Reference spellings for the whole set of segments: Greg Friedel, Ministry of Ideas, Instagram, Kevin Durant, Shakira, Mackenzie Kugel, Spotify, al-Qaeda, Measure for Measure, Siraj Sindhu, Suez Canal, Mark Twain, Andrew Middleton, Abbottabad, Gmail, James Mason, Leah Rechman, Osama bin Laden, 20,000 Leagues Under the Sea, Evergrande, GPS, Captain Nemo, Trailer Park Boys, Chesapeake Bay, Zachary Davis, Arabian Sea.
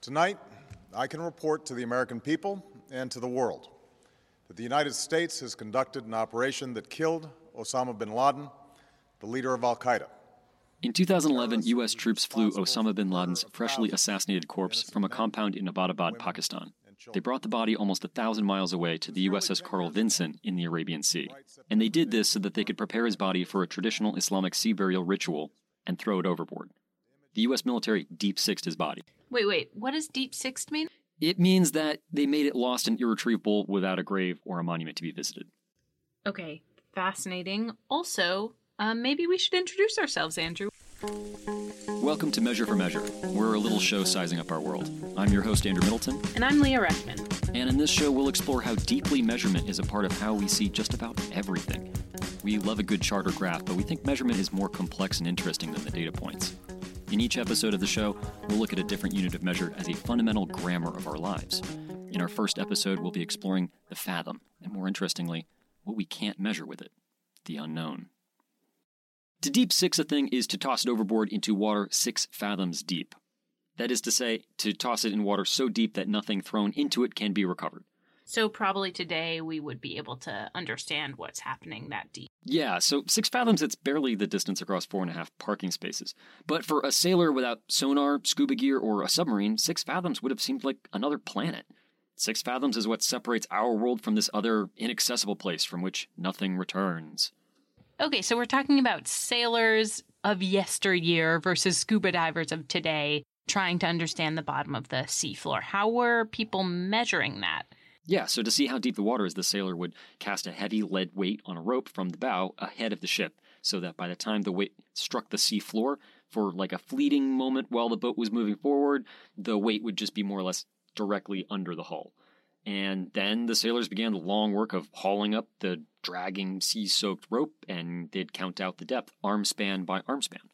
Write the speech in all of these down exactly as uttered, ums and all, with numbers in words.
Tonight, I can report to the American people and to the world that the United States has conducted an operation that killed Osama bin Laden, the leader of al-Qaeda. In two thousand eleven, U S troops flew Osama bin Laden's freshly assassinated corpse from a compound in Abbottabad, Pakistan. They brought the body almost a thousand miles away to the U S S Carl Vinson in the Arabian Sea. And they did this so that they could prepare his body for a traditional Islamic sea burial ritual and throw it overboard. The U S military deep-sixed his body. Wait, wait, what does deep-sixed mean? It means that they made it lost and irretrievable without a grave or a monument to be visited. Okay, fascinating. Also, um, maybe we should introduce ourselves, Andrew. Welcome to Measure for Measure. We're a little show sizing up our world. I'm your host, Andrew Middleton. And I'm Leah Rechman. And in this show, we'll explore how deeply measurement is a part of how we see just about everything. We love a good chart or graph, but we think measurement is more complex and interesting than the data points. In each episode of the show, we'll look at a different unit of measure as a fundamental grammar of our lives. In our first episode, we'll be exploring the fathom, and more interestingly, what we can't measure with it, the unknown. To deep six a thing is to toss it overboard into water six fathoms deep. That is to say, to toss it in water so deep that nothing thrown into it can be recovered. So probably today we would be able to understand what's happening that deep. Yeah, so six fathoms, it's barely the distance across four and a half parking spaces. But for a sailor without sonar, scuba gear, or a submarine, six fathoms would have seemed like another planet. Six fathoms is what separates our world from this other inaccessible place from which nothing returns. Okay, so we're talking about sailors of yesteryear versus scuba divers of today trying to understand the bottom of the seafloor. How were people measuring that? Yeah, so to see how deep the water is, the sailor would cast a heavy lead weight on a rope from the bow ahead of the ship, so that by the time the weight struck the sea floor, for like a fleeting moment while the boat was moving forward, the weight would just be more or less directly under the hull. And then the sailors began the long work of hauling up the dragging sea-soaked rope, and they'd count out the depth, arm span by arm span.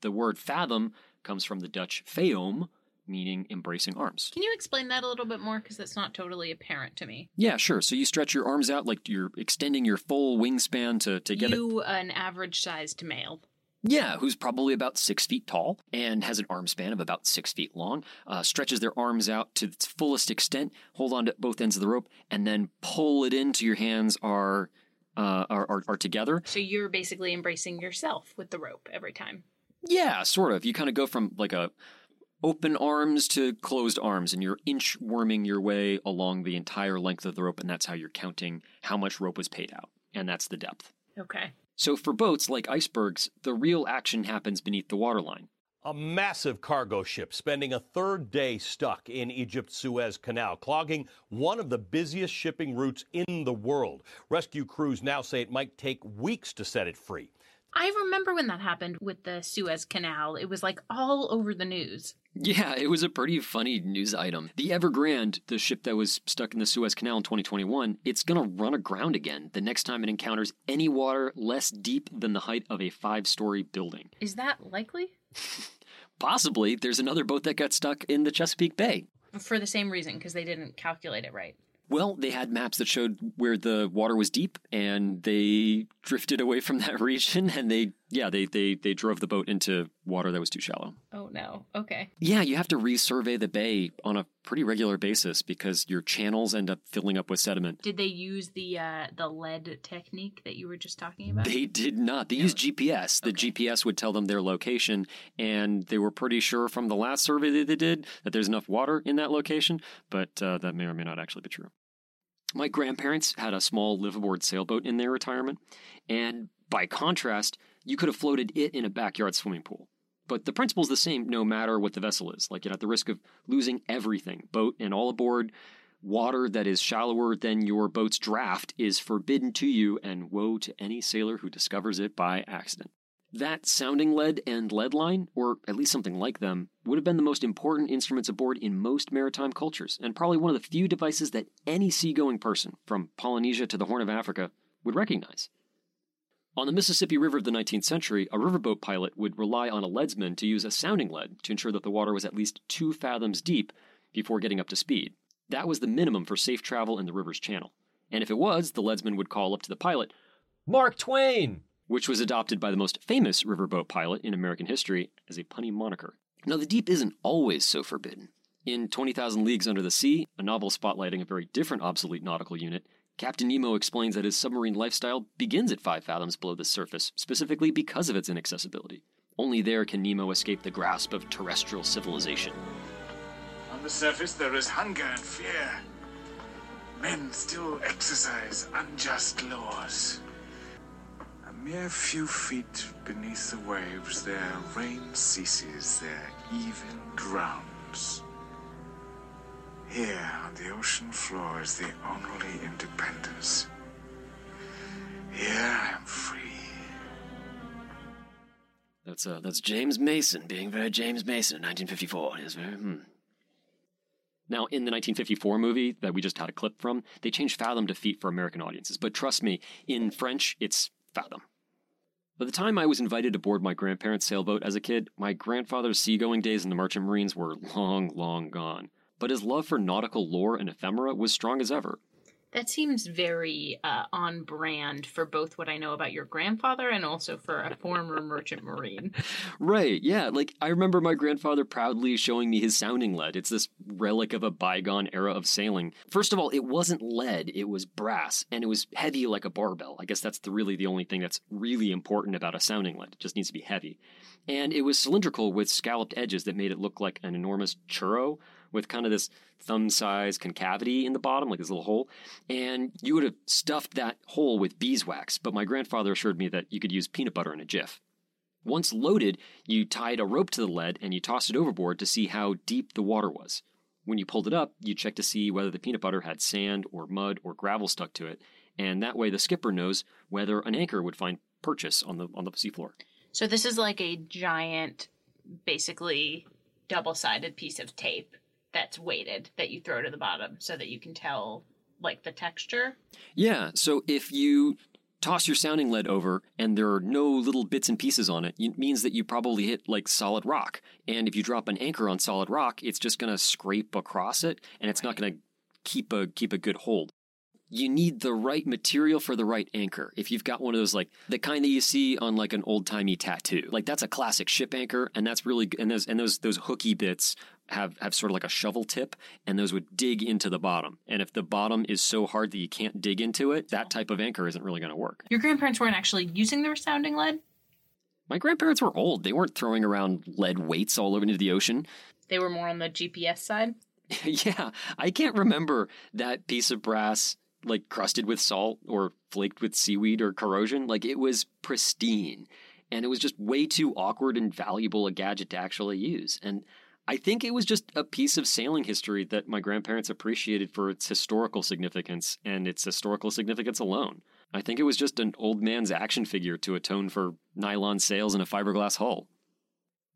The word fathom comes from the Dutch fathom, meaning embracing arms. Can you explain that a little bit more? Because that's not totally apparent to me. Yeah, sure. So you stretch your arms out like you're extending your full wingspan to, to get you, a... an average-sized male. Yeah, who's probably about six feet tall and has an arm span of about six feet long, uh, stretches their arms out to its fullest extent, hold on to both ends of the rope, and then pull it into your hands are, uh, are, are, are together. So you're basically embracing yourself with the rope every time. Yeah, sort of. You kind of go from like a... open arms to closed arms, and you're inchworming your way along the entire length of the rope, and that's how you're counting how much rope was paid out, and that's the depth. Okay. So for boats like icebergs, the real action happens beneath the waterline. A massive cargo ship spending a third day stuck in Egypt's Suez Canal, clogging one of the busiest shipping routes in the world. Rescue crews now say it might take weeks to set it free. I remember when that happened with the Suez Canal. It was like all over the news. Yeah, it was a pretty funny news item. The Evergrande, the ship that was stuck in the Suez Canal in twenty twenty-one, it's going to run aground again the next time it encounters any water less deep than the height of a five-story building. Is that likely? Possibly. There's another boat that got stuck in the Chesapeake Bay. For the same reason, because they didn't calculate it right. Well, they had maps that showed where the water was deep, and they drifted away from that region, and they Yeah, they, they they drove the boat into water that was too shallow. Oh, no. Okay. Yeah, you have to resurvey the bay on a pretty regular basis because your channels end up filling up with sediment. Did they use the uh, the lead technique that you were just talking about? They did not. They no. used G P S. The okay. G P S would tell them their location, and they were pretty sure from the last survey that they did that there's enough water in that location, but uh, that may or may not actually be true. My grandparents had a small liveaboard sailboat in their retirement, and by contrast, you could have floated it in a backyard swimming pool. But the principle's the same no matter what the vessel is. Like, you're at the risk of losing everything, boat and all aboard. Water that is shallower than your boat's draft is forbidden to you, and woe to any sailor who discovers it by accident. That sounding lead and lead line, or at least something like them, would have been the most important instruments aboard in most maritime cultures, and probably one of the few devices that any seagoing person, from Polynesia to the Horn of Africa, would recognize. On the Mississippi River of the nineteenth century, a riverboat pilot would rely on a leadsman to use a sounding lead to ensure that the water was at least two fathoms deep before getting up to speed. That was the minimum for safe travel in the river's channel. And if it was, the leadsman would call up to the pilot, "Mark Twain!" which was adopted by the most famous riverboat pilot in American history as a punny moniker. Now, the deep isn't always so forbidden. In twenty thousand Leagues Under the Sea, a novel spotlighting a very different obsolete nautical unit, Captain Nemo explains that his submarine lifestyle begins at five fathoms below the surface, specifically because of its inaccessibility. Only there can Nemo escape the grasp of terrestrial civilization. On the surface there is hunger and fear. Men still exercise unjust laws. A mere few feet beneath the waves, their reign ceases, their even grounds. Here on the ocean floor is the only independence. Here I am free. That's uh, that's James Mason being very James Mason in nineteen fifty-four. Yes, very. Hmm. Now, in the nineteen fifty-four movie that we just had a clip from, they changed fathom to feet for American audiences. But trust me, in French, it's fathom. By the time I was invited aboard my grandparents' sailboat as a kid, my grandfather's seagoing days in the Merchant Marines were long, long gone. But his love for nautical lore and ephemera was strong as ever. That seems very uh, on brand for both what I know about your grandfather and also for a former merchant marine. Right, yeah. Like, I remember my grandfather proudly showing me his sounding lead. It's this relic of a bygone era of sailing. First of all, it wasn't lead, it was brass, and it was heavy like a barbell. I guess that's the, really the only thing that's really important about a sounding lead. It just needs to be heavy. And it was cylindrical with scalloped edges that made it look like an enormous churro, with kind of this thumb-sized concavity in the bottom, like this little hole. And you would have stuffed that hole with beeswax, but my grandfather assured me that you could use peanut butter in a jiff. Once loaded, you tied a rope to the lead and you tossed it overboard to see how deep the water was. When you pulled it up, you checked to see whether the peanut butter had sand or mud or gravel stuck to it, and that way the skipper knows whether an anchor would find purchase on the on the seafloor. So this is like a giant, basically double-sided piece of tape that's weighted that you throw to the bottom so that you can tell, like, the texture? Yeah. So if you toss your sounding lead over and there are no little bits and pieces on it, it means that you probably hit, like, solid rock. And if you drop an anchor on solid rock, it's just going to scrape across it, and it's right. not going to keep a keep a good hold. You need the right material for the right anchor. If you've got one of those, like, the kind that you see on, like, an old-timey tattoo. Like, that's a classic ship anchor, and that's really – and those and those, those hooky bits have, have sort of like a shovel tip, and those would dig into the bottom. And if the bottom is so hard that you can't dig into it, that type of anchor isn't really going to work. Your grandparents weren't actually using their sounding lead? My grandparents were old. They weren't throwing around lead weights all over into the ocean. They were more on the G P S side? Yeah. I can't remember that piece of brass – like crusted with salt or flaked with seaweed or corrosion. Like, it was pristine, and it was just way too awkward and valuable a gadget to actually use. And I think it was just a piece of sailing history that my grandparents appreciated for its historical significance and its historical significance alone. I think it was just an old man's action figure to atone for nylon sails and a fiberglass hull.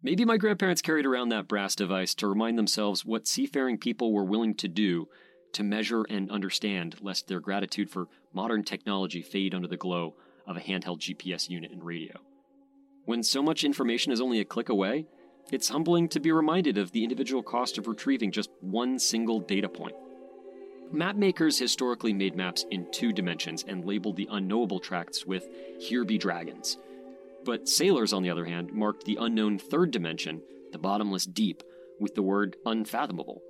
Maybe my grandparents carried around that brass device to remind themselves what seafaring people were willing to do to measure and understand, lest their gratitude for modern technology fade under the glow of a handheld G P S unit and radio. When so much information is only a click away, it's humbling to be reminded of the individual cost of retrieving just one single data point. Mapmakers historically made maps in two dimensions and labeled the unknowable tracts with "here be dragons." But sailors, on the other hand, marked the unknown third dimension, the bottomless deep, with the word unfathomable.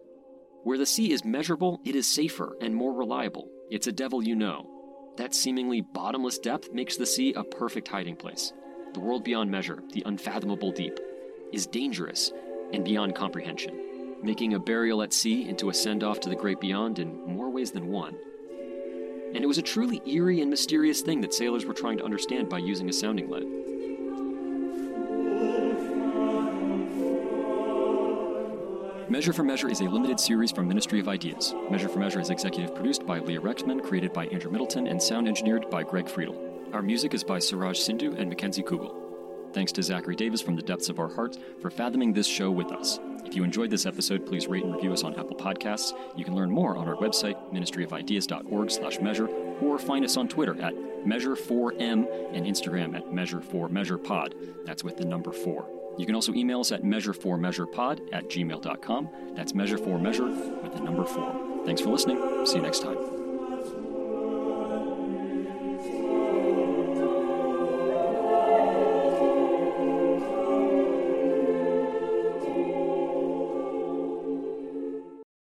Where the sea is measurable, it is safer and more reliable. It's a devil you know. That seemingly bottomless depth makes the sea a perfect hiding place. The world beyond measure, the unfathomable deep, is dangerous and beyond comprehension, making a burial at sea into a send-off to the great beyond in more ways than one. And it was a truly eerie and mysterious thing that sailors were trying to understand by using a sounding lead. Measure for Measure is a limited series from Ministry of Ideas. Measure for Measure is executive produced by Leah Rechman, created by Andrew Middleton, and sound engineered by Greg Friedel. Our music is by Siraj Sindhu and Mackenzie Kugel. Thanks to Zachary Davis from the depths of our hearts for fathoming this show with us. If you enjoyed this episode, please rate and review us on Apple Podcasts. You can learn more on our website, ministryofideas.org slash measure, or find us on Twitter at Measure four M and Instagram at Measure four Measure Pod. That's with the number four. You can also email us at measure four measure pod at gmail dot com. That's measure four measure with the number four. Thanks for listening. See you next time.